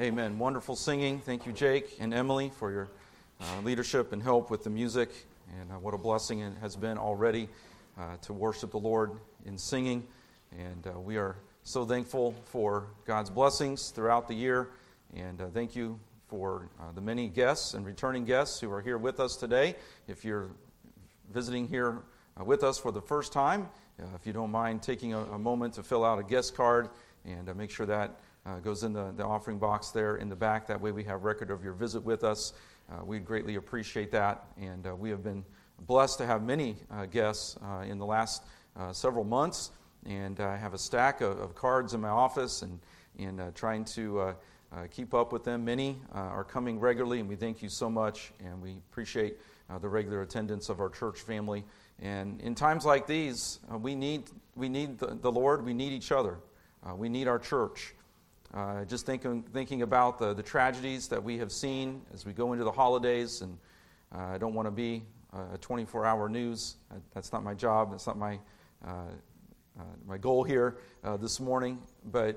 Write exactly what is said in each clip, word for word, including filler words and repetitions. Amen. Wonderful singing. Thank you, Jake and Emily, for your uh, leadership and help with the music. And uh, what a blessing it has been already uh, to worship the Lord in singing. And uh, we are so thankful for God's blessings throughout the year. And uh, thank you for uh, the many guests and returning guests who are here with us today. If you're visiting here uh, with us for the first time, uh, if you don't mind taking a, a moment to fill out a guest card and uh, make sure that Uh, goes in the, the offering box there in the back. That way we have record of your visit with us. Uh, we'd greatly appreciate that. And uh, we have been blessed to have many uh, guests uh, in the last uh, several months. And I have a stack of, of cards in my office and, and uh, trying to uh, uh, keep up with them. Many uh, are coming regularly, and we thank you so much. And we appreciate uh, the regular attendance of our church family. And in times like these, uh, we need, we need the, the Lord. We need each other. Uh, we need our church. Uh, just thinking thinking about the, the tragedies that we have seen as we go into the holidays, and uh, I don't want to be uh, a twenty-four hour news. I, that's not my job. That's not my uh, uh, my goal here uh, this morning. But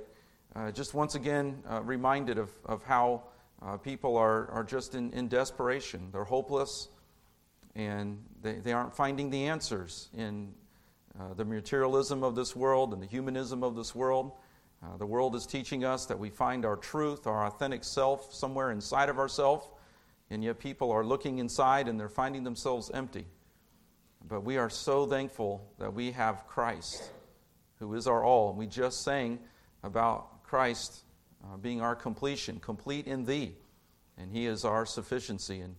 uh, just once again uh, reminded of of how uh, people are are just in, in desperation. They're hopeless, and they they aren't finding the answers in uh, the materialism of this world and the humanism of this world. Uh, the world is teaching us that we find our truth, our authentic self, somewhere inside of ourselves, and yet people are looking inside and they're finding themselves empty. But we are so thankful that we have Christ, who is our all. We just sang about Christ uh, being our completion, complete in thee, and he is our sufficiency. And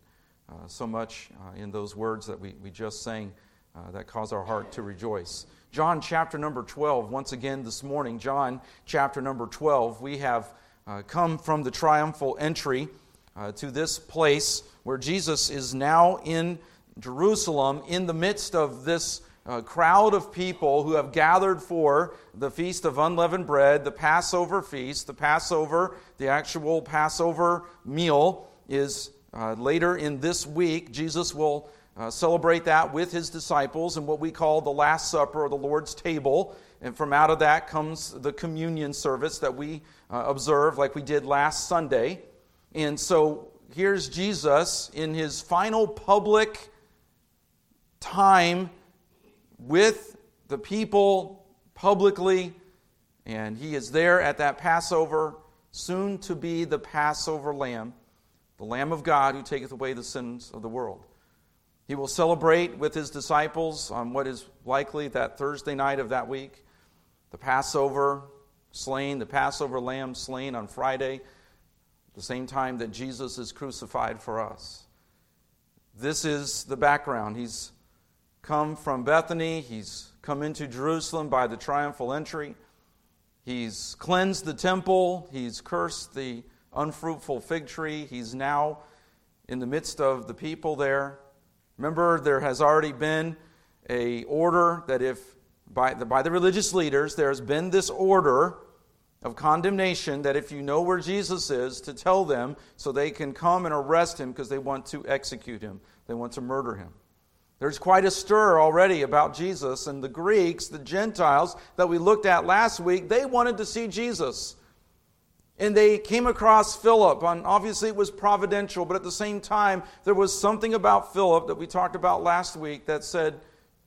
uh, so much uh, in those words that we, we just sang uh, that cause our heart to rejoice. John chapter number twelve, once again this morning, John chapter number twelve, we have uh, come from the triumphal entry uh, to this place where Jesus is now in Jerusalem in the midst of this uh, crowd of people who have gathered for the Feast of Unleavened Bread, the Passover feast. The Passover, the actual Passover meal is uh, later in this week. Jesus will Uh, celebrate that with his disciples in what we call the Last Supper or the Lord's Table. And from out of that comes the communion service that we uh, observe like we did last Sunday. And so here's Jesus in his final public time with the people publicly. And he is there at that Passover, soon to be the Passover Lamb, the Lamb of God who taketh away the sins of the world. He will celebrate with his disciples on what is likely that Thursday night of that week. The Passover slain, the Passover lamb slain on Friday, the same time that Jesus is crucified for us. This is the background. He's come from Bethany. He's come into Jerusalem by the triumphal entry. He's cleansed the temple. He's cursed the unfruitful fig tree. He's now in the midst of the people there. Remember, there has already been a order that if, by the, by the religious leaders, there has been this order of condemnation that if you know where Jesus is, to tell them so they can come and arrest him because they want to execute him. They want to murder him. There's quite a stir already about Jesus, and the Greeks, the Gentiles that we looked at last week, they wanted to see Jesus. And they came across Philip, and obviously it was providential, but at the same time, there was something about Philip that we talked about last week that said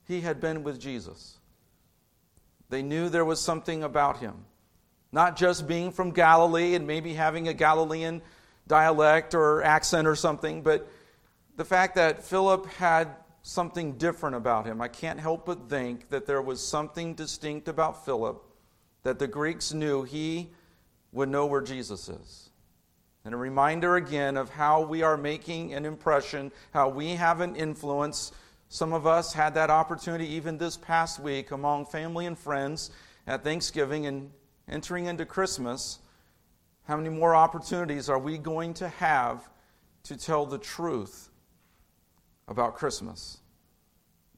he had been with Jesus. They knew there was something about him. Not just being from Galilee and maybe having a Galilean dialect or accent or something, but the fact that Philip had something different about him. I can't help but think that there was something distinct about Philip that the Greeks knew he would know where Jesus is. And a reminder again of how we are making an impression, how we have an influence. Some of us had that opportunity even this past week among family and friends at Thanksgiving and entering into Christmas. How many more opportunities are we going to have to tell the truth about Christmas?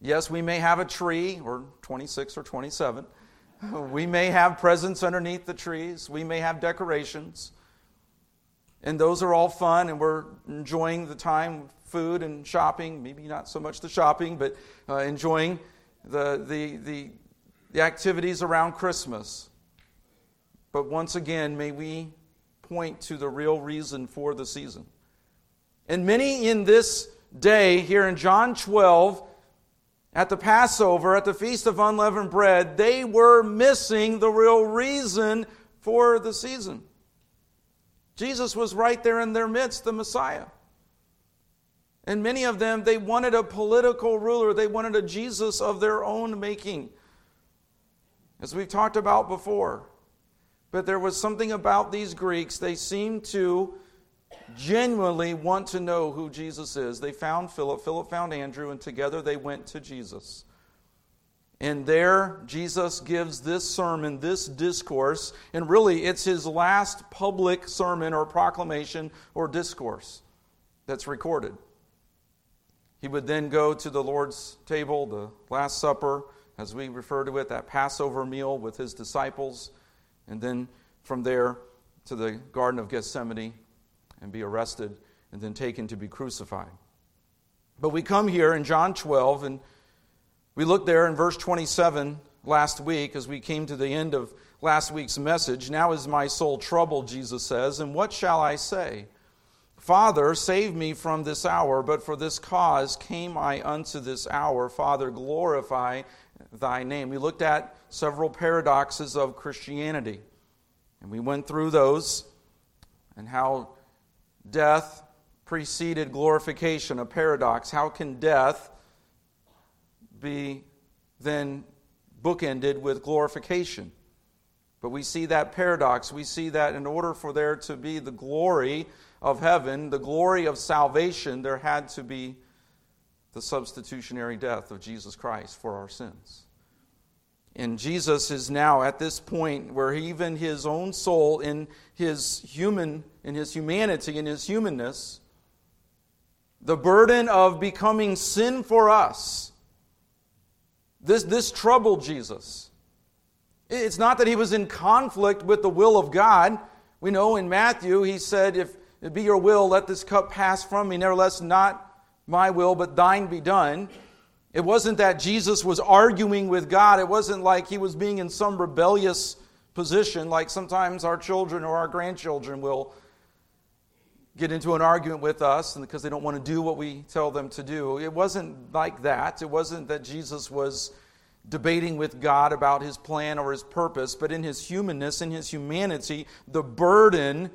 Yes, we may have a tree, or twenty-six or twenty-seven. We may have presents underneath the trees. We may have decorations. And those are all fun, and we're enjoying the time with food and shopping. Maybe not so much the shopping, but uh, enjoying the, the, the, the activities around Christmas. But once again, may we point to the real reason for the season. And many in this day, here in John twelve, at the Passover, at the Feast of Unleavened Bread, they were missing the real reason for the season. Jesus was right there in their midst, the Messiah. And many of them, they wanted a political ruler. They wanted a Jesus of their own making, as we've talked about before. But there was something about these Greeks. They seemed to genuinely want to know who Jesus is. They found Philip. Philip found Andrew, and together they went to Jesus. And there, Jesus gives this sermon, this discourse, and really it's his last public sermon or proclamation or discourse that's recorded. He would then go to the Lord's table, the Last Supper, as we refer to it, that Passover meal with his disciples, and then from there to the Garden of Gethsemane and be arrested and then taken to be crucified. But we come here in John twelve, and we looked there in verse twenty-seven last week as we came to the end of last week's message. Now is my soul troubled, Jesus says, and what shall I say? Father, save me from this hour, but for this cause came I unto this hour. Father, glorify thy name. We looked at several paradoxes of Christianity, and we went through those and how death preceded glorification, a paradox. How can death be then bookended with glorification? But we see that paradox. We see that in order for there to be the glory of heaven, the glory of salvation, there had to be the substitutionary death of Jesus Christ for our sins. And Jesus is now at this point where even his own soul, in his human, in his humanity, in his humanness, the burden of becoming sin for us, This, this troubled Jesus. It's not that he was in conflict with the will of God. We know in Matthew he said, if it be your will, let this cup pass from me. Nevertheless, not my will, but thine be done. It wasn't that Jesus was arguing with God. It wasn't like he was being in some rebellious position like sometimes our children or our grandchildren will get into an argument with us because they don't want to do what we tell them to do. It wasn't like that. It wasn't that Jesus was debating with God about his plan or his purpose, but in his humanness, in his humanity, the burden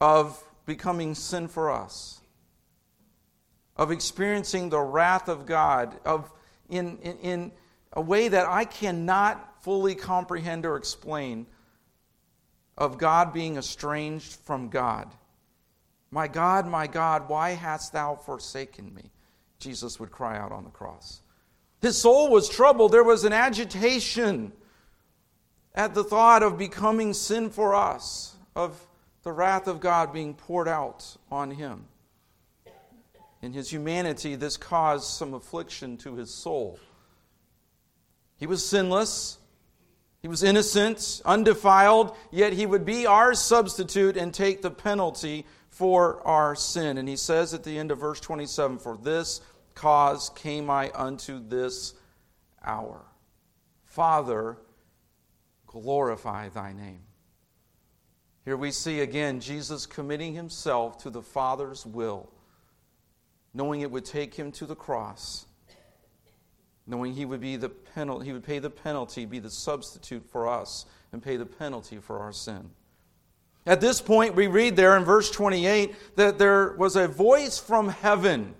of becoming sin for us, of experiencing the wrath of God, of in, in, in a way that I cannot fully comprehend or explain, of God being estranged from God. My God, my God, why hast thou forsaken me? Jesus would cry out on the cross. His soul was troubled. There was an agitation at the thought of becoming sin for us, of the wrath of God being poured out on him. In his humanity, this caused some affliction to his soul. He was sinless. He was innocent, undefiled, yet he would be our substitute and take the penalty for our sin. And he says at the end of verse twenty-seven, for this cause came I unto this hour. Father, glorify thy name. Here we see again Jesus committing himself to the Father's will, knowing it would take him to the cross, knowing he would be the penalty, he would pay the penalty, be the substitute for us, and pay the penalty for our sin. At this point, we read there in verse twenty-eight that there was a voice from heaven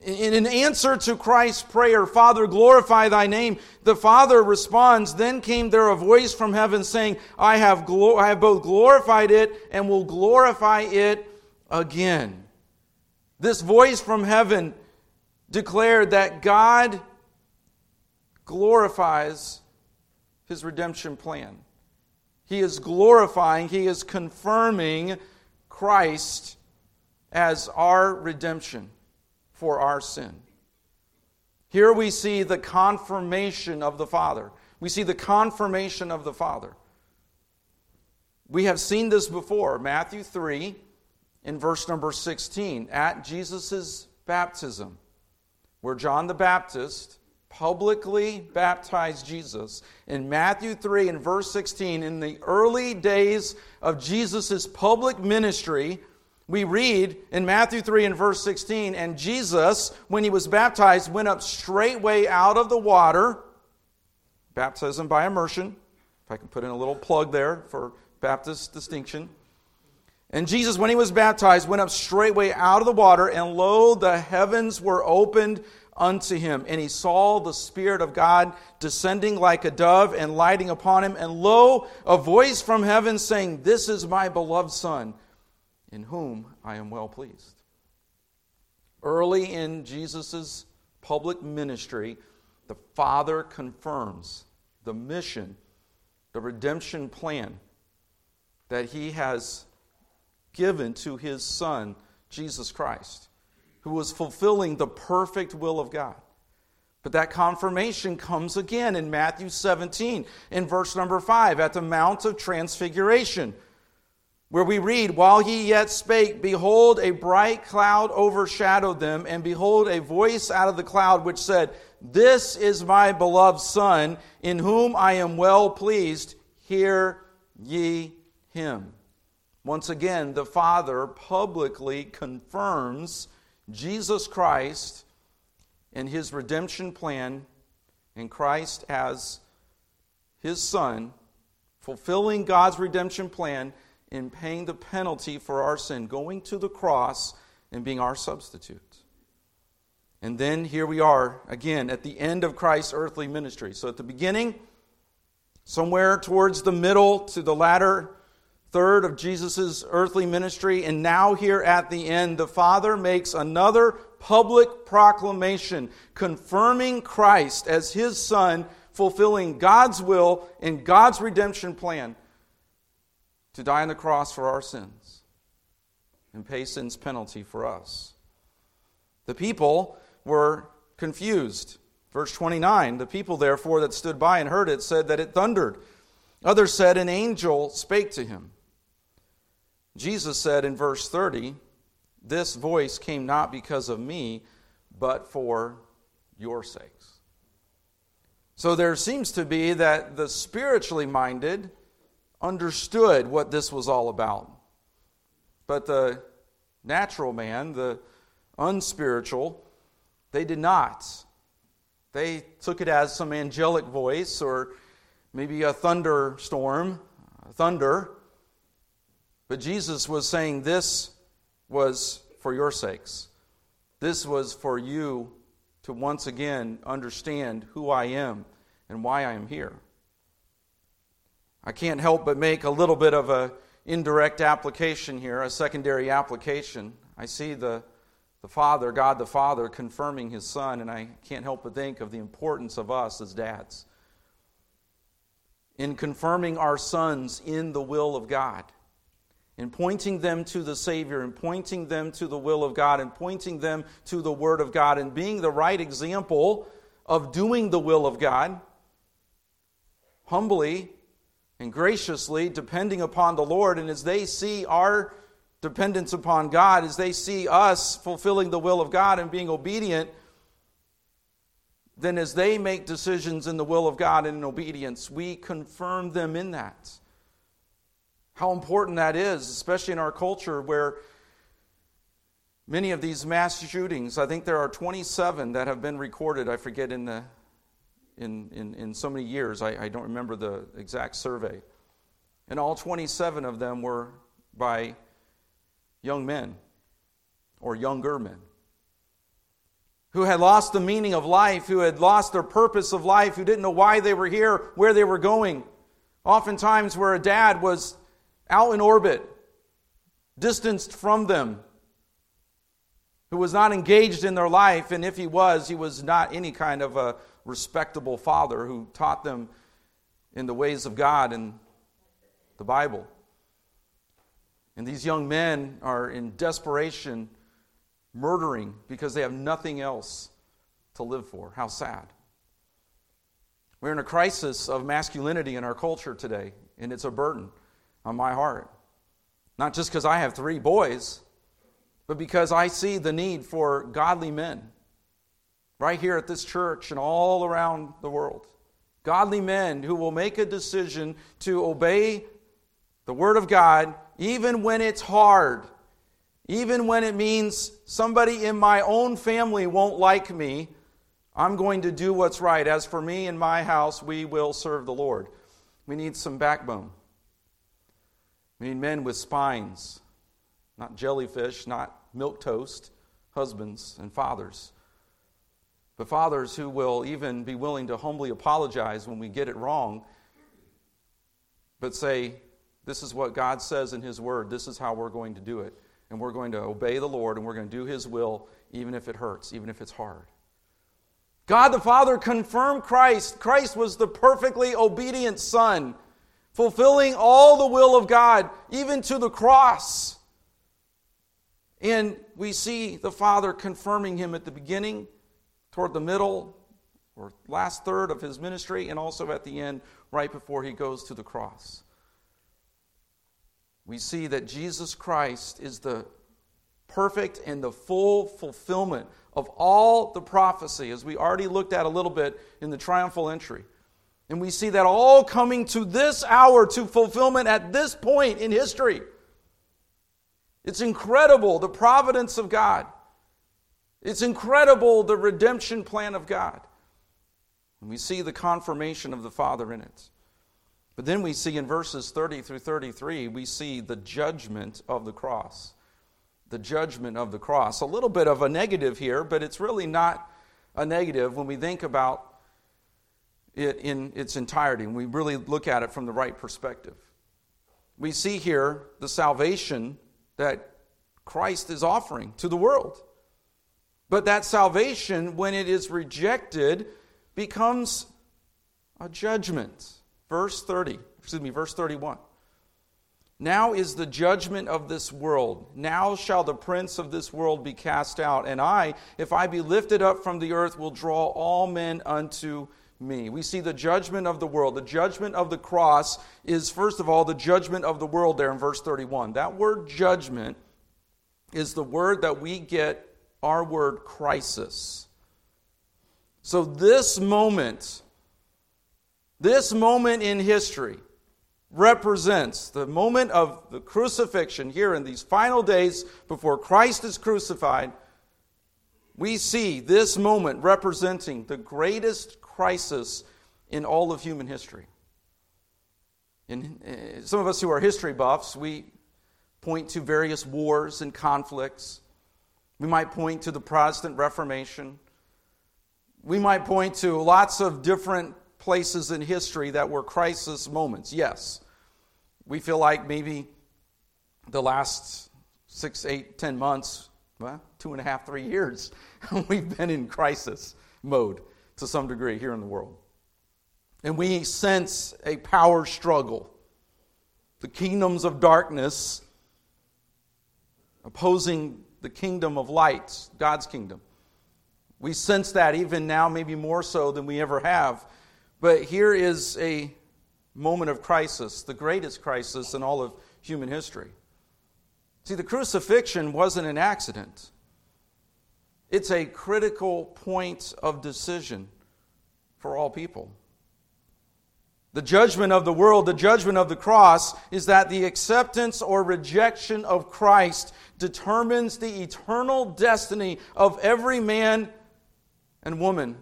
in an answer to Christ's prayer, Father, glorify thy name. The Father responds, then came there a voice from heaven saying, I have, glo- I have both glorified it and will glorify it again. This voice from heaven declared that God glorifies his redemption plan. He is glorifying, he is confirming Christ as our redemption for our sin. Here we see the confirmation of the Father. We see the confirmation of the Father. We have seen this before. Matthew three, in verse number sixteen, at Jesus' baptism, where John the Baptist publicly baptized Jesus. In Matthew three and verse sixteen, in the early days of Jesus' public ministry, we read in Matthew three and verse sixteen, and Jesus, when he was baptized, went up straightway out of the water. Baptism by immersion. If I can put in a little plug there for Baptist distinction. And Jesus, when he was baptized, went up straightway out of the water, and lo, the heavens were opened unto him. And he saw the Spirit of God descending like a dove and lighting upon him. And lo, a voice from heaven saying, This is my beloved Son, in whom I am well pleased. Early in Jesus' public ministry, the Father confirms the mission, the redemption plan that he has given to his Son, Jesus Christ, who was fulfilling the perfect will of God. But that confirmation comes again in Matthew seventeen, in verse number five, at the Mount of Transfiguration, where we read, While he yet spake, behold, a bright cloud overshadowed them, and behold, a voice out of the cloud which said, This is my beloved Son, in whom I am well pleased, hear ye him. Once again, the Father publicly confirms Jesus Christ and his redemption plan, and Christ as his Son, fulfilling God's redemption plan in paying the penalty for our sin, going to the cross and being our substitute. And then here we are again at the end of Christ's earthly ministry. So at the beginning, somewhere towards the middle to the latter third of Jesus' earthly ministry, and now here at the end, the Father makes another public proclamation confirming Christ as his Son, fulfilling God's will and God's redemption plan to die on the cross for our sins and pay sin's penalty for us. The people were confused. Verse twenty-nine, the people therefore that stood by and heard it said that it thundered. Others said an angel spake to him. Jesus said in verse thirty, This voice came not because of me, but for your sakes. So there seems to be that the spiritually minded understood what this was all about. But the natural man, the unspiritual, they did not. They took it as some angelic voice or maybe a thunderstorm, thunder. But Jesus was saying this was for your sakes. This was for you to once again understand who I am and why I am here. I can't help but make a little bit of an indirect application here, a secondary application. I see the, the Father, God the Father, confirming his Son, and I can't help but think of the importance of us as dads in confirming our sons in the will of God, in pointing them to the Savior, and pointing them to the will of God, and pointing them to the Word of God, and being the right example of doing the will of God, humbly and graciously depending upon the Lord. And as they see our dependence upon God, as they see us fulfilling the will of God and being obedient, then as they make decisions in the will of God and in obedience, we confirm them in that. How important that is, especially in our culture where many of these mass shootings, I think there are twenty-seven that have been recorded, I forget in the in in, in so many years, I, I don't remember the exact survey. And all twenty-seven of them were by young men or younger men who had lost the meaning of life, who had lost their purpose of life, who didn't know why they were here, where they were going. Oftentimes where a dad was out in orbit, distanced from them, who was not engaged in their life, and if he was, he was not any kind of a respectable father who taught them in the ways of God and the Bible. And these young men are in desperation, murdering because they have nothing else to live for. How sad. We're in a crisis of masculinity in our culture today, and it's a burden on my heart. Not just because I have three boys, but because I see the need for godly men right here at this church and all around the world. Godly men who will make a decision to obey the Word of God, even when it's hard, even when it means somebody in my own family won't like me. I'm going to do what's right. As for me and my house, we will serve the Lord. We need some backbone. We need men with spines, not jellyfish, not milquetoast, husbands and fathers. But fathers who will even be willing to humbly apologize when we get it wrong, but say, this is what God says in His Word. This is how we're going to do it. And we're going to obey the Lord, and we're going to do His will, even if it hurts, even if it's hard. God the Father confirmed Christ. Christ was the perfectly obedient Son, fulfilling all the will of God, even to the cross. And we see the Father confirming Him at the beginning, toward the middle, or last third of His ministry, and also at the end, right before He goes to the cross. We see that Jesus Christ is the perfect and the full fulfillment of all the prophecy, as we already looked at a little bit in the triumphal entry. And we see that all coming to this hour, to fulfillment at this point in history. It's incredible, the providence of God. It's incredible, the redemption plan of God. And we see the confirmation of the Father in it. But then we see in verses thirty through thirty-three, we see the judgment of the cross. The judgment of the cross. A little bit of a negative here, but it's really not a negative when we think about it in its entirety, and we really look at it from the right perspective. We see here the salvation that Christ is offering to the world. But that salvation, when it is rejected, becomes a judgment. Verse thirty, excuse me, verse thirty-one. Now is the judgment of this world. Now shall the prince of this world be cast out. And I, if I be lifted up from the earth, will draw all men unto me. We see the judgment of the world. The judgment of the cross is, first of all, the judgment of the world there in verse thirty-one. That word judgment is the word that we get our word crisis. So this moment... This moment in history represents the moment of the crucifixion here in these final days before Christ is crucified. We see this moment representing the greatest crisis in all of human history. And some of us who are history buffs, we point to various wars and conflicts. We might point to the Protestant Reformation. We might point to lots of different places in history that were crisis moments. Yes, we feel like maybe the last six, eight, ten months, well, two and a half, three years, we've been in crisis mode to some degree here in the world. And we sense a power struggle. The kingdoms of darkness opposing the kingdom of light, God's kingdom. We sense that even now, maybe more so than we ever have. But here is a moment of crisis, the greatest crisis in all of human history. See, the crucifixion wasn't an accident. It's a critical point of decision for all people. The judgment of the world, the judgment of the cross, is that the acceptance or rejection of Christ determines the eternal destiny of every man and woman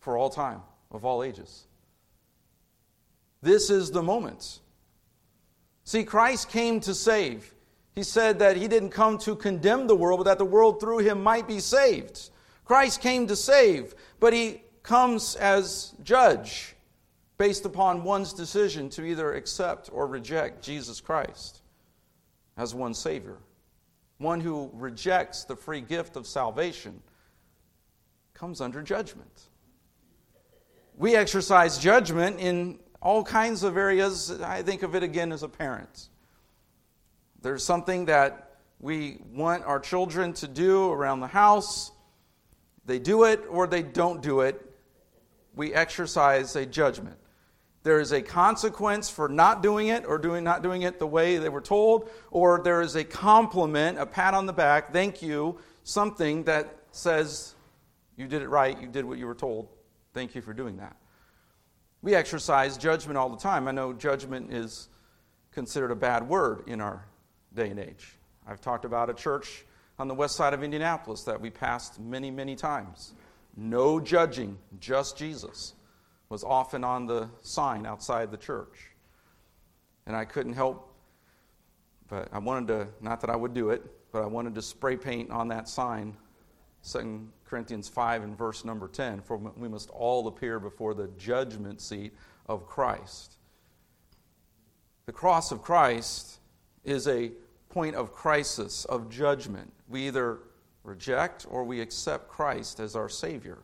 for all time. Of all ages. This is the moment. See, Christ came to save. He said that He didn't come to condemn the world, but that the world through Him might be saved. Christ came to save, but He comes as judge based upon one's decision to either accept or reject Jesus Christ as one Savior. One who rejects the free gift of salvation comes under judgment. We exercise judgment in all kinds of areas. I think of it again as a parent. There's something that we want our children to do around the house. They do it or they don't do it. We exercise a judgment. There is a consequence for not doing it or doing not doing it the way they were told, or there is a compliment, a pat on the back, thank you, something that says You did it right. You did what you were told. Thank you for doing that. We exercise judgment all the time. I know judgment is considered a bad word in our day and age. I've talked about a church on the west side of Indianapolis that we passed many, many times. No judging, just Jesus, was often on the sign outside the church. And I couldn't help, but I wanted to, not that I would do it, but I wanted to spray paint on that sign, Second Corinthians five and verse number ten, for we must all appear before the judgment seat of Christ. The cross of Christ is a point of crisis, of judgment. We either reject or we accept Christ as our Savior.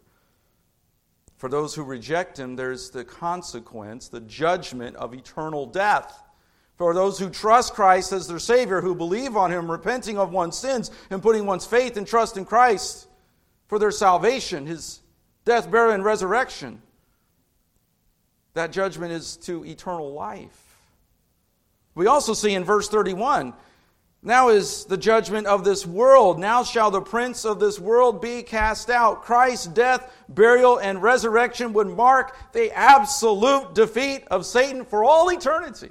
For those who reject Him, there's the consequence, the judgment of eternal death. For those who trust Christ as their Savior, who believe on Him, repenting of one's sins and putting one's faith and trust in Christ for their salvation, His death, burial, and resurrection, that judgment is to eternal life. We also see in verse thirty-one, now is the judgment of this world. Now shall the prince of this world be cast out. Christ's death, burial, and resurrection would mark the absolute defeat of Satan for all eternity.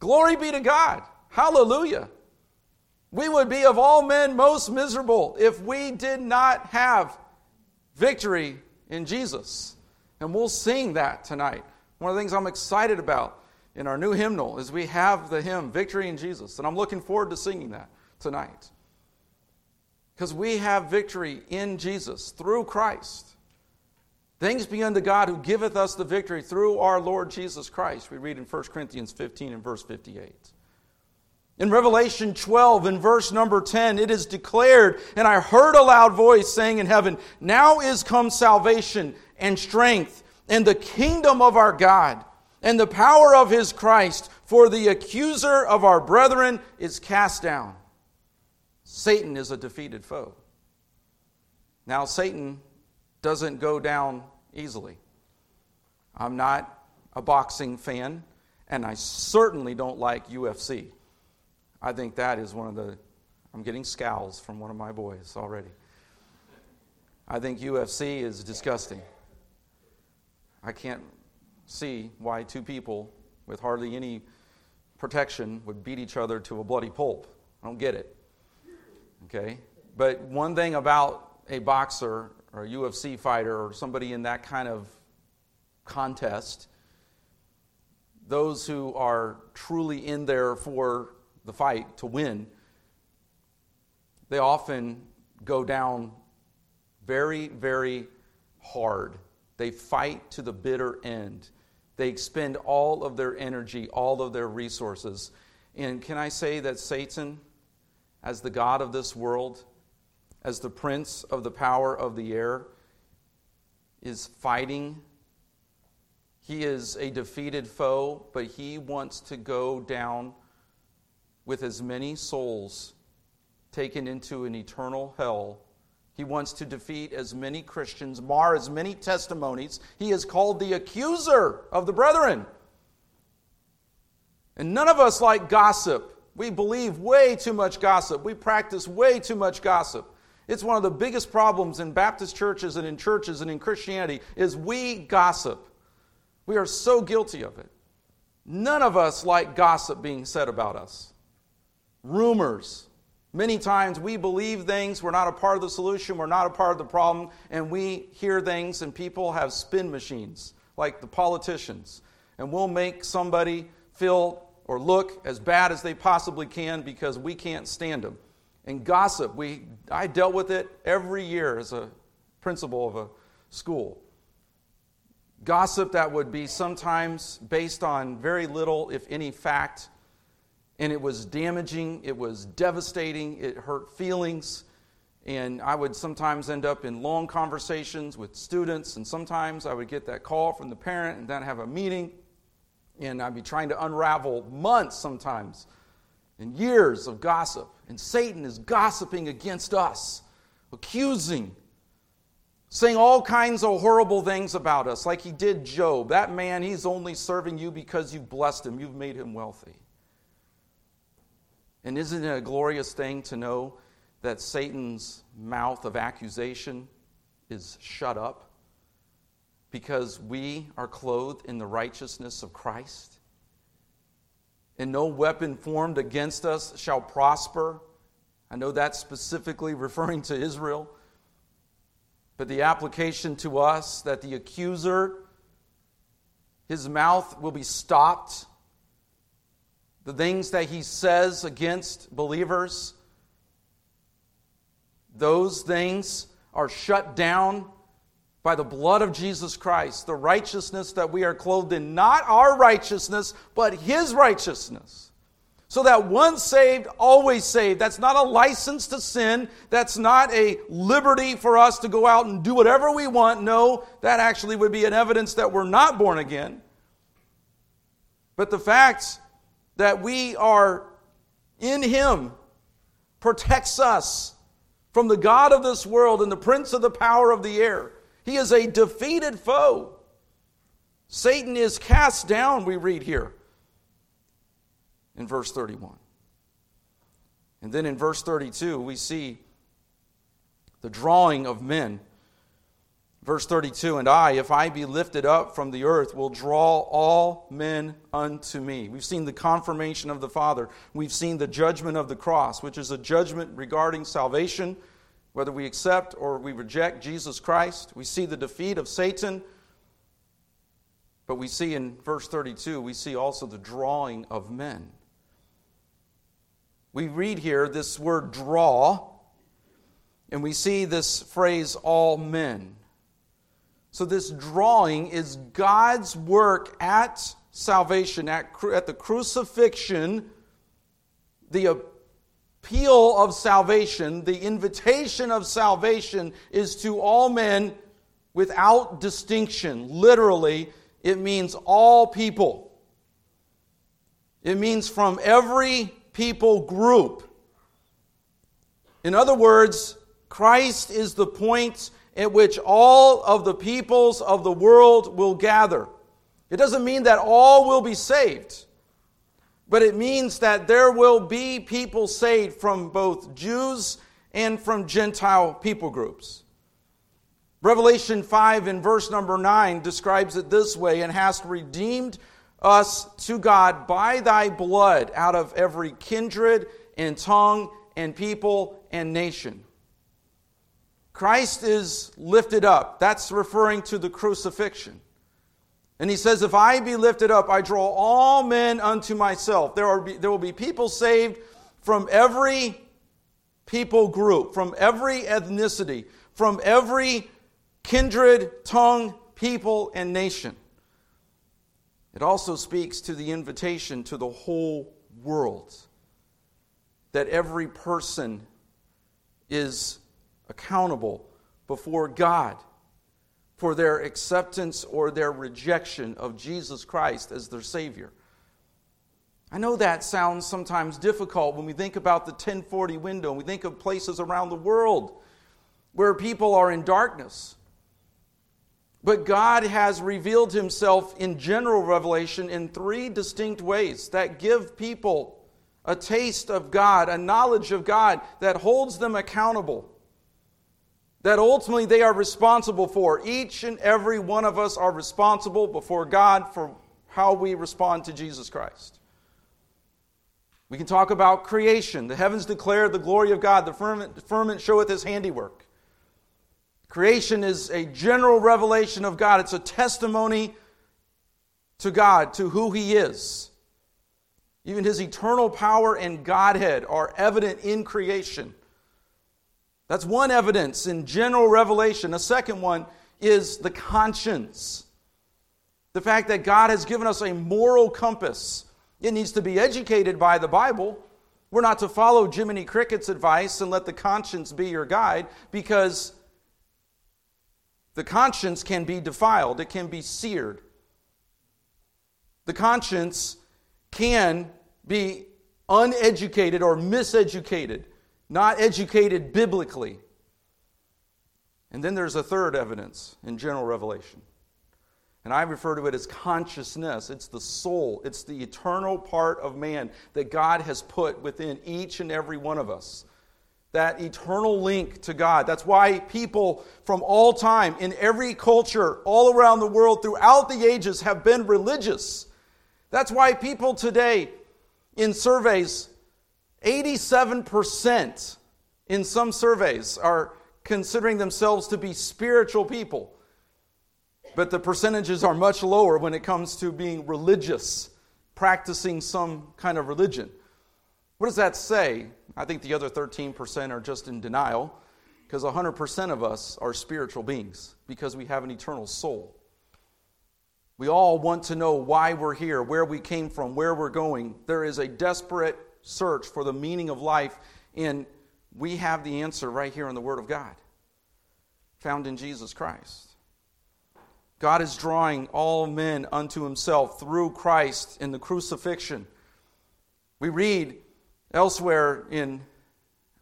Glory be to God. Hallelujah. We would be of all men most miserable if we did not have victory in Jesus. And we'll sing that tonight. One of the things I'm excited about in our new hymnal is we have the hymn, Victory in Jesus. And I'm looking forward to singing that tonight. Because we have victory in Jesus, through Christ. Thanks be unto God who giveth us the victory through our Lord Jesus Christ. We read in First Corinthians fifteen and verse fifty-eight. In Revelation twelve and verse number ten, it is declared, and I heard a loud voice saying in heaven, now is come salvation and strength and the kingdom of our God, and the power of His Christ, for the accuser of our brethren is cast down. Satan is a defeated foe. Now, Satan doesn't go down easily. I'm not a boxing fan, and I certainly don't like U F C. I think that is one of the... I'm getting scowls from one of my boys already. I think U F C is disgusting. I can't see why two people with hardly any protection would beat each other to a bloody pulp. I don't get it. Okay? But one thing about a boxer or a U F C fighter or somebody in that kind of contest, those who are truly in there for the fight to win, they often go down very, very hard. They fight to the bitter end. They expend all of their energy, all of their resources. And can I say that Satan, as the god of this world, as the prince of the power of the air, is fighting. He is a defeated foe, but he wants to go down with as many souls taken into an eternal hell. He wants to defeat as many Christians, mar as many testimonies. He is called the accuser of the brethren. And none of us like gossip. We believe way too much gossip. We practice way too much gossip. It's one of the biggest problems in Baptist churches and in churches and in Christianity is we gossip. We are so guilty of it. None of us like gossip being said about us. Rumors. Many times we believe things, we're not a part of the solution, we're not a part of the problem, and we hear things, and people have spin machines, like the politicians. And we'll make somebody feel or look as bad as they possibly can because we can't stand them. And gossip, we I dealt with it every year as a principal of a school. Gossip that would be sometimes based on very little, if any, fact. And it was damaging, it was devastating, it hurt feelings. And I would sometimes end up in long conversations with students, and sometimes I would get that call from the parent and then have a meeting. And I'd be trying to unravel months sometimes and years of gossip. And Satan is gossiping against us, accusing, saying all kinds of horrible things about us, like he did Job. That man, he's only serving you because you've blessed him, you've made him wealthy. And isn't it a glorious thing to know that Satan's mouth of accusation is shut up because we are clothed in the righteousness of Christ. And no weapon formed against us shall prosper. I know that's specifically referring to Israel. But the application to us that the accuser, his mouth will be stopped. The things that he says against believers, those things are shut down by the blood of Jesus Christ, the righteousness that we are clothed in, not our righteousness, but his righteousness. So that once saved, always saved. That's not a license to sin. That's not a liberty for us to go out and do whatever we want. No, that actually would be an evidence that we're not born again. But the fact that we are in him protects us from the god of this world and the prince of the power of the air. He is a defeated foe. Satan is cast down, we read here in verse thirty-one. And then in verse thirty-two, we see the drawing of men. Verse thirty-two, and I, if I be lifted up from the earth, will draw all men unto me. We've seen the confirmation of the Father. We've seen the judgment of the cross, which is a judgment regarding salvation, whether we accept or we reject Jesus Christ. We see the defeat of Satan. But we see in verse thirty-two, we see also the drawing of men. We read here this word draw, and we see this phrase all men. So this drawing is God's work at salvation, at, cru- at the crucifixion, the appeal. The appeal of salvation, the invitation of salvation is to all men without distinction. Literally, it means all people. It means from every people group. In other words, Christ is the point at which all of the peoples of the world will gather. It doesn't mean that all will be saved. But it means that there will be people saved from both Jews and from Gentile people groups. Revelation five in verse number nine describes it this way, and hast redeemed us to God by thy blood out of every kindred and tongue and people and nation. Christ is lifted up. That's referring to the crucifixion. And he says, if I be lifted up, I draw all men unto myself. There are be, there will be people saved from every people group, from every ethnicity, from every kindred, tongue, people, and nation. It also speaks to the invitation to the whole world, that every person is accountable before God for their acceptance or their rejection of Jesus Christ as their Savior. I know that sounds sometimes difficult when we think about the ten forty window, and we think of places around the world where people are in darkness. But God has revealed himself in general revelation in three distinct ways that give people a taste of God, a knowledge of God that holds them accountable, that ultimately they are responsible for. Each and every one of us are responsible before God for how we respond to Jesus Christ. We can talk about creation. The heavens declare the glory of God. The firmament showeth his handiwork. Creation is a general revelation of God. It's a testimony to God, to who he is. Even his eternal power and Godhead are evident in creation. That's one evidence in general revelation. A second one is the conscience. The fact that God has given us a moral compass. It needs to be educated by the Bible. We're not to follow Jiminy Cricket's advice and let the conscience be your guide, because the conscience can be defiled. It can be seared. The conscience can be uneducated or miseducated, not educated biblically. And then there's a third evidence in general revelation. And I refer to it as consciousness. It's the soul. It's the eternal part of man that God has put within each and every one of us that eternal link to God. That's why people from all time, in every culture, all around the world, throughout the ages, have been religious. That's why people today, in surveys, eighty-seven percent in some surveys are considering themselves to be spiritual people. But the percentages are much lower when it comes to being religious, practicing some kind of religion. What does that say? I think the other thirteen percent are just in denial, because one hundred percent of us are spiritual beings because we have an eternal soul. We all want to know why we're here, where we came from, where we're going. There is a desperate search for the meaning of life, and we have the answer right here in the Word of God, found in Jesus Christ. God is drawing all men unto Himself through Christ in the crucifixion. We read elsewhere in,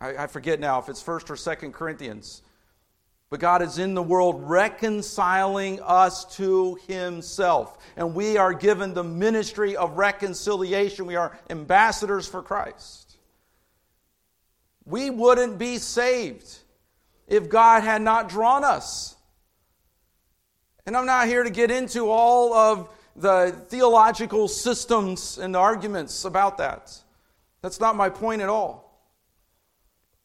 I forget now if it's First or Second Corinthians, but God is in the world reconciling us to Himself. And we are given the ministry of reconciliation. We are ambassadors for Christ. We wouldn't be saved if God had not drawn us. And I'm not here to get into all of the theological systems and arguments about that. That's not my point at all.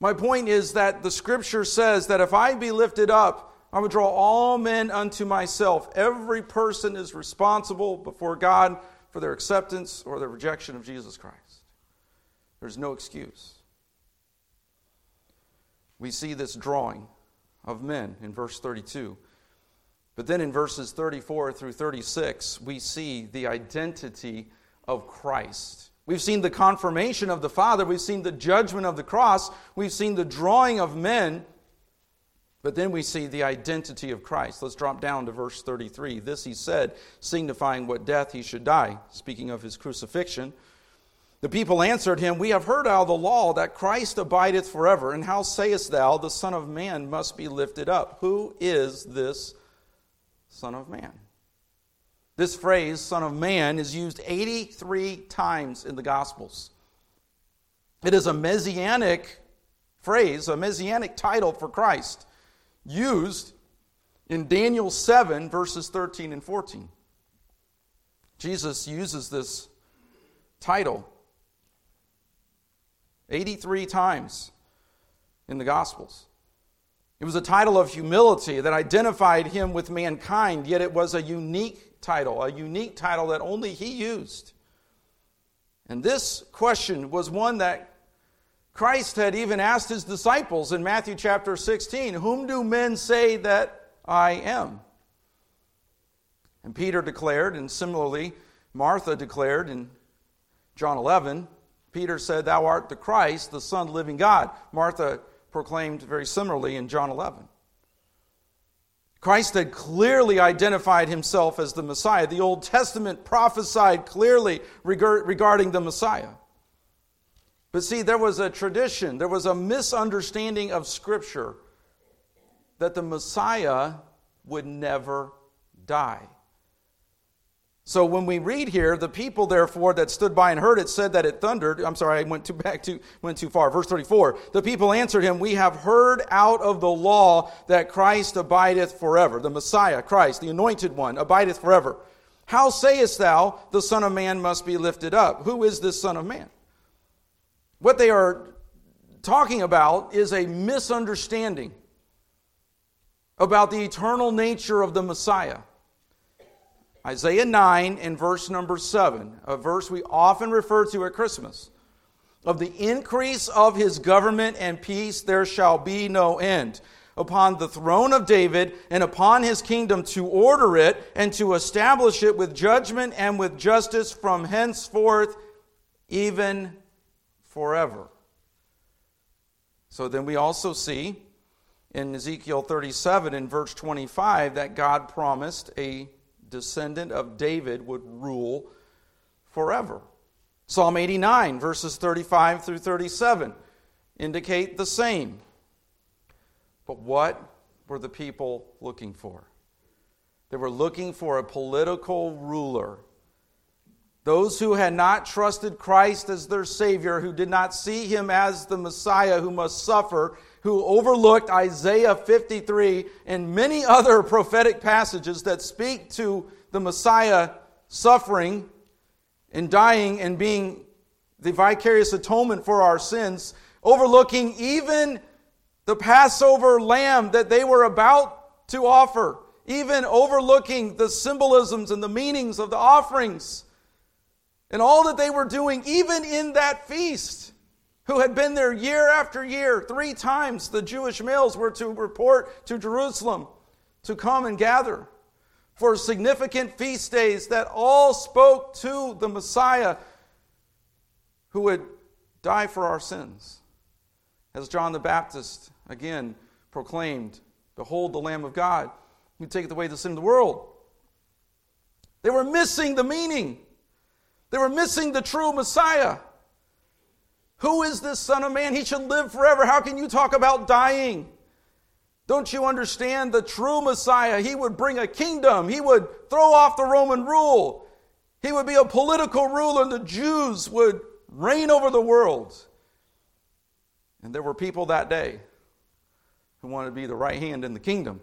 My point is that the Scripture says that if I be lifted up, I would draw all men unto myself. Every person is responsible before God for their acceptance or their rejection of Jesus Christ. There's no excuse. We see this drawing of men in verse thirty-two. But then in verses thirty-four through thirty-six, we see the identity of Christ. We've seen the confirmation of the Father. We've seen the judgment of the cross. We've seen the drawing of men. But then we see the identity of Christ. Let's drop down to verse thirty-three. This He said, signifying what death He should die, speaking of His crucifixion. The people answered Him, we have heard out of the law that Christ abideth forever. And how sayest thou, the Son of Man must be lifted up? Who is this Son of Man? This phrase, Son of Man, is used eighty-three times in the Gospels. It is a messianic phrase, a messianic title for Christ, used in Daniel seven, verses thirteen and fourteen. Jesus uses this title eighty-three times in the Gospels. It was a title of humility that identified Him with mankind, yet it was a unique title, a unique title that only He used. And this question was one that Christ had even asked His disciples in Matthew chapter sixteen, whom do men say that I am? And Peter declared, and similarly Martha declared in John eleven, Peter said, thou art the Christ, the Son of the living God. Martha proclaimed very similarly in John eleven. Christ had clearly identified Himself as the Messiah. The Old Testament prophesied clearly regarding the Messiah. But see, there was a tradition, there was a misunderstanding of Scripture that the Messiah would never die. So when we read here, the people, therefore, that stood by and heard it said that it thundered. I'm sorry, I went too back to went too far. Verse thirty-four. The people answered Him, we have heard out of the law that Christ abideth forever. The Messiah, Christ, the anointed one, abideth forever. How sayest thou, the Son of Man must be lifted up? Who is this Son of Man? What they are talking about is a misunderstanding about the eternal nature of the Messiah. Isaiah nine and verse number seven, a verse we often refer to at Christmas. Of the increase of His government and peace there shall be no end, upon the throne of David and upon His kingdom, to order it and to establish it with judgment and with justice from henceforth, even forever. So then we also see in Ezekiel thirty-seven and verse twenty-five that God promised a descendant of David would rule forever. Psalm eighty-nine, verses thirty-five through thirty-seven, indicate the same. But what were the people looking for? They were looking for a political ruler Those who had not trusted Christ as their Savior, who did not see Him as the Messiah who must suffer, who overlooked Isaiah fifty-three and many other prophetic passages that speak to the Messiah suffering and dying and being the vicarious atonement for our sins, overlooking even the Passover lamb that they were about to offer, even overlooking the symbolisms and the meanings of the offerings and all that they were doing, even in that feast, who had been there year after year. Three times the Jewish males were to report to Jerusalem to come and gather for significant feast days that all spoke to the Messiah who would die for our sins. As John the Baptist again proclaimed, "Behold the Lamb of God who taketh away the sin of the world." They were missing the meaning. They were missing the true Messiah. Who is this Son of Man? He should live forever. How can you talk about dying? Don't you understand the true Messiah? He would bring a kingdom. He would throw off the Roman rule. He would be a political ruler, and the Jews would reign over the world. And there were people that day who wanted to be the right hand in the kingdom,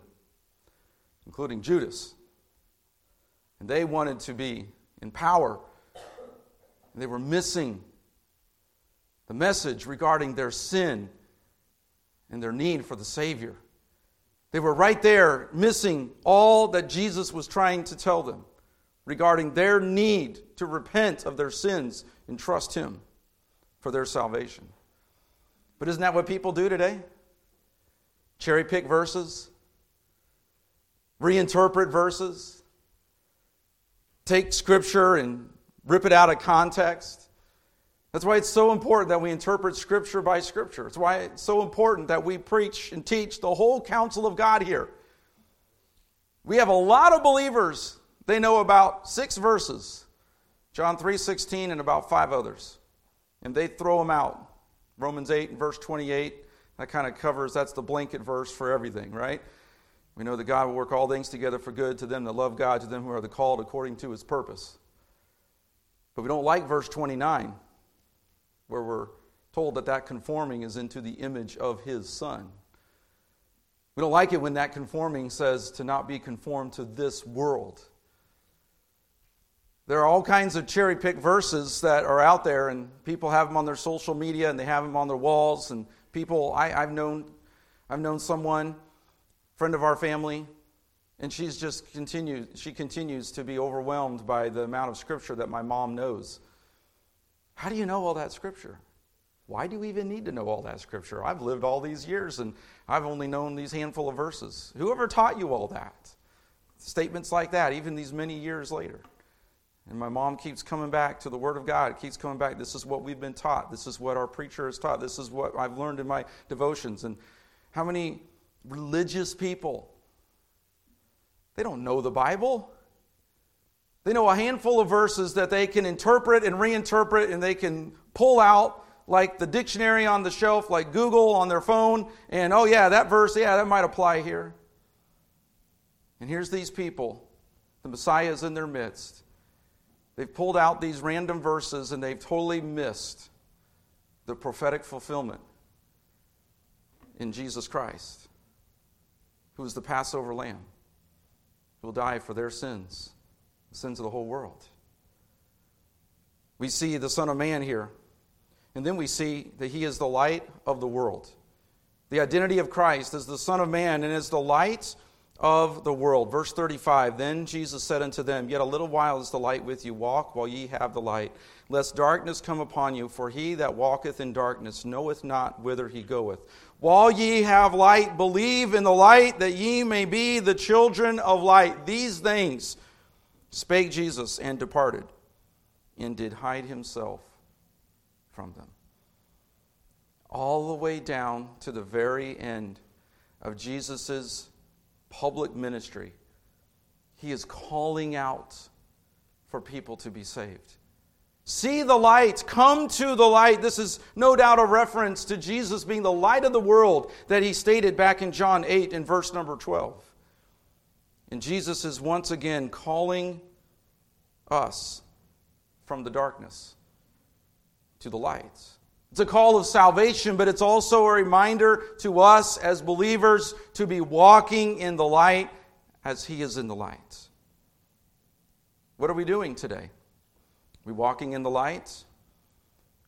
including Judas. And they wanted to be in power. And they were missing the message regarding their sin and their need for the Savior. They were right there missing all that Jesus was trying to tell them regarding their need to repent of their sins and trust Him for their salvation. But isn't that what people do today? Cherry pick verses, reinterpret verses, take Scripture and rip it out of context. That's why it's so important that we interpret Scripture by Scripture. It's why it's so important that we preach and teach the whole counsel of God here. We have a lot of believers. They know about six verses, John three sixteen and about five others. And they throw them out. Romans eight and verse twenty-eight, that kind of covers, that's the blanket verse for everything, right? We know that God will work all things together for good to them that love God, to them who are the called according to His purpose. But we don't like verse twenty-nine, where we're told that that conforming is into the image of His Son. We don't like it when that conforming says to not be conformed to this world. There are all kinds of cherry-picked verses that are out there, and people have them on their social media, and they have them on their walls, and people, I, I've known, I've known someone, friend of our family, and she's just continued, she continues to be overwhelmed by the amount of Scripture that my mom knows. How do you know all that Scripture? Why do you even need to know all that Scripture? I've lived all these years and I've only known these handful of verses. Whoever taught you all that? Statements like that, even these many years later. And my mom keeps coming back to the Word of God. It keeps coming back. This is what we've been taught. This is what our preacher has taught. This is what I've learned in my devotions. And how many religious people, they don't know the Bible. They know a handful of verses that they can interpret and reinterpret, and they can pull out like the dictionary on the shelf, like Google on their phone, and oh yeah, that verse, yeah, that might apply here. And here's these people. The Messiah is in their midst. They've pulled out these random verses and they've totally missed the prophetic fulfillment in Jesus Christ, who is the Passover lamb, who will die for their sins. Sins of the whole world. We see the Son of Man here, and then we see that He is the light of the world. The identity of Christ is the Son of Man and is the light of the world. Verse thirty-five, "Then Jesus said unto them, Yet a little while is the light with you. Walk while ye have the light, lest darkness come upon you. For he that walketh in darkness knoweth not whither he goeth. While ye have light, believe in the light, that ye may be the children of light. These things spake Jesus, and departed, and did hide Himself from them." All the way down to the very end of Jesus' public ministry, He is calling out for people to be saved. See the light, come to the light. This is no doubt a reference to Jesus being the light of the world that He stated back in John eight and verse number twelve. And Jesus is once again calling us from the darkness to the light. It's a call of salvation, but it's also a reminder to us as believers to be walking in the light as He is in the light. What are we doing today? Are we walking in the light?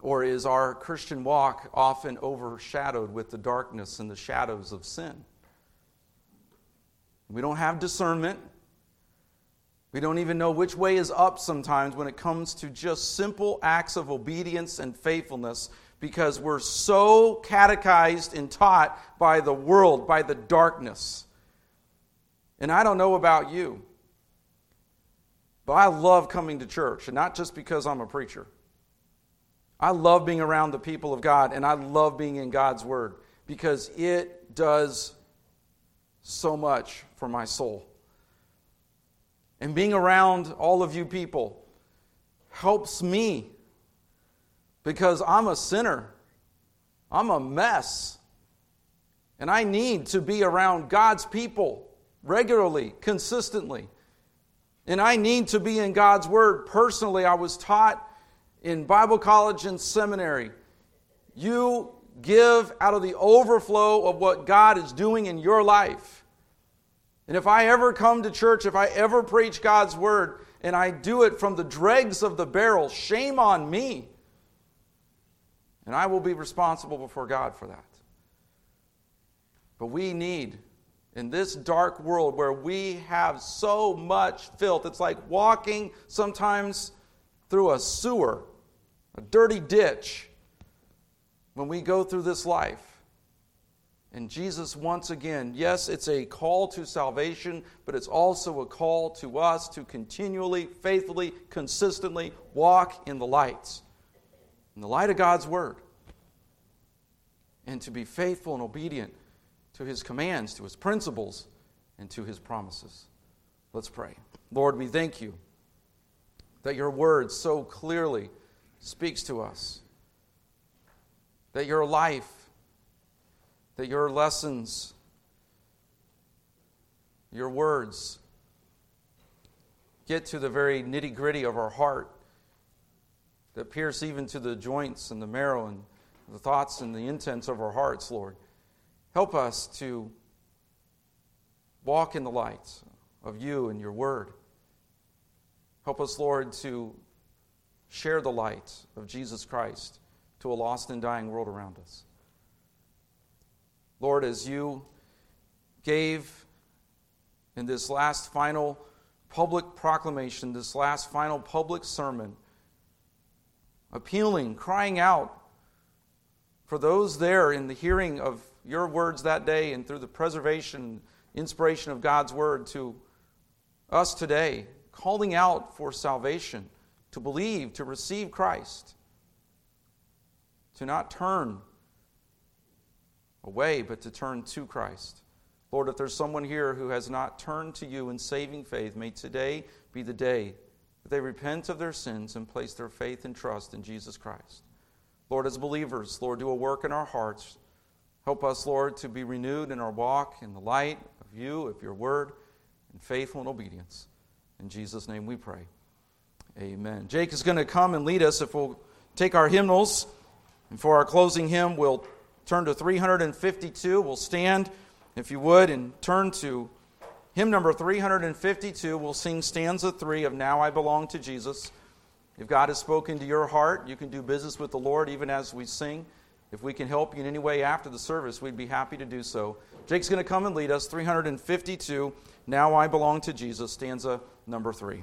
Or is our Christian walk often overshadowed with the darkness and the shadows of sin? We don't have discernment. We don't even know which way is up sometimes when it comes to just simple acts of obedience and faithfulness, because we're so catechized and taught by the world, by the darkness. And I don't know about you, but I love coming to church, and not just because I'm a preacher. I love being around the people of God, and I love being in God's Word, because it does so much for my soul. And being around all of you people helps me, because I'm a sinner. I'm a mess. And I need to be around God's people regularly, consistently. And I need to be in God's Word personally. I was taught in Bible college and seminary, you give out of the overflow of what God is doing in your life. And if I ever come to church, if I ever preach God's Word, and I do it from the dregs of the barrel, shame on me. And I will be responsible before God for that. But we need, in this dark world where we have so much filth, it's like walking sometimes through a sewer, a dirty ditch, when we go through this life. And Jesus, once again, yes, it's a call to salvation, but it's also a call to us to continually, faithfully, consistently walk in the light, in the light of God's Word, and to be faithful and obedient to His commands, to His principles, and to His promises. Let's pray. Lord, we thank You that Your Word so clearly speaks to us, that Your life, that Your lessons, Your words get to the very nitty-gritty of our heart, that pierce even to the joints and the marrow and the thoughts and the intents of our hearts, Lord. Help us to walk in the light of You and Your Word. Help us, Lord, to share the light of Jesus Christ to a lost and dying world around us. Lord, as You gave in this last final public proclamation, this last final public sermon, appealing, crying out for those there in the hearing of Your words that day and through the preservation, inspiration of God's Word to us today, calling out for salvation, to believe, to receive Christ, to not turn away, but to turn to Christ. Lord, if there's someone here who has not turned to You in saving faith, may today be the day that they repent of their sins and place their faith and trust in Jesus Christ. Lord, as believers, Lord, do a work in our hearts. Help us, Lord, to be renewed in our walk in the light of You, of Your Word, and faithful in obedience. In Jesus' name we pray. Amen. Jake is going to come and lead us if we'll take our hymnals. And for our closing hymn, we'll turn to three hundred fifty-two. We'll stand, if you would, and turn to hymn number three hundred fifty-two. We'll sing stanza three of Now I Belong to Jesus. If God has spoken to your heart, you can do business with the Lord even as we sing. If we can help you in any way after the service, we'd be happy to do so. Jake's going to come and lead us. three hundred fifty-two, Now I Belong to Jesus, stanza number three.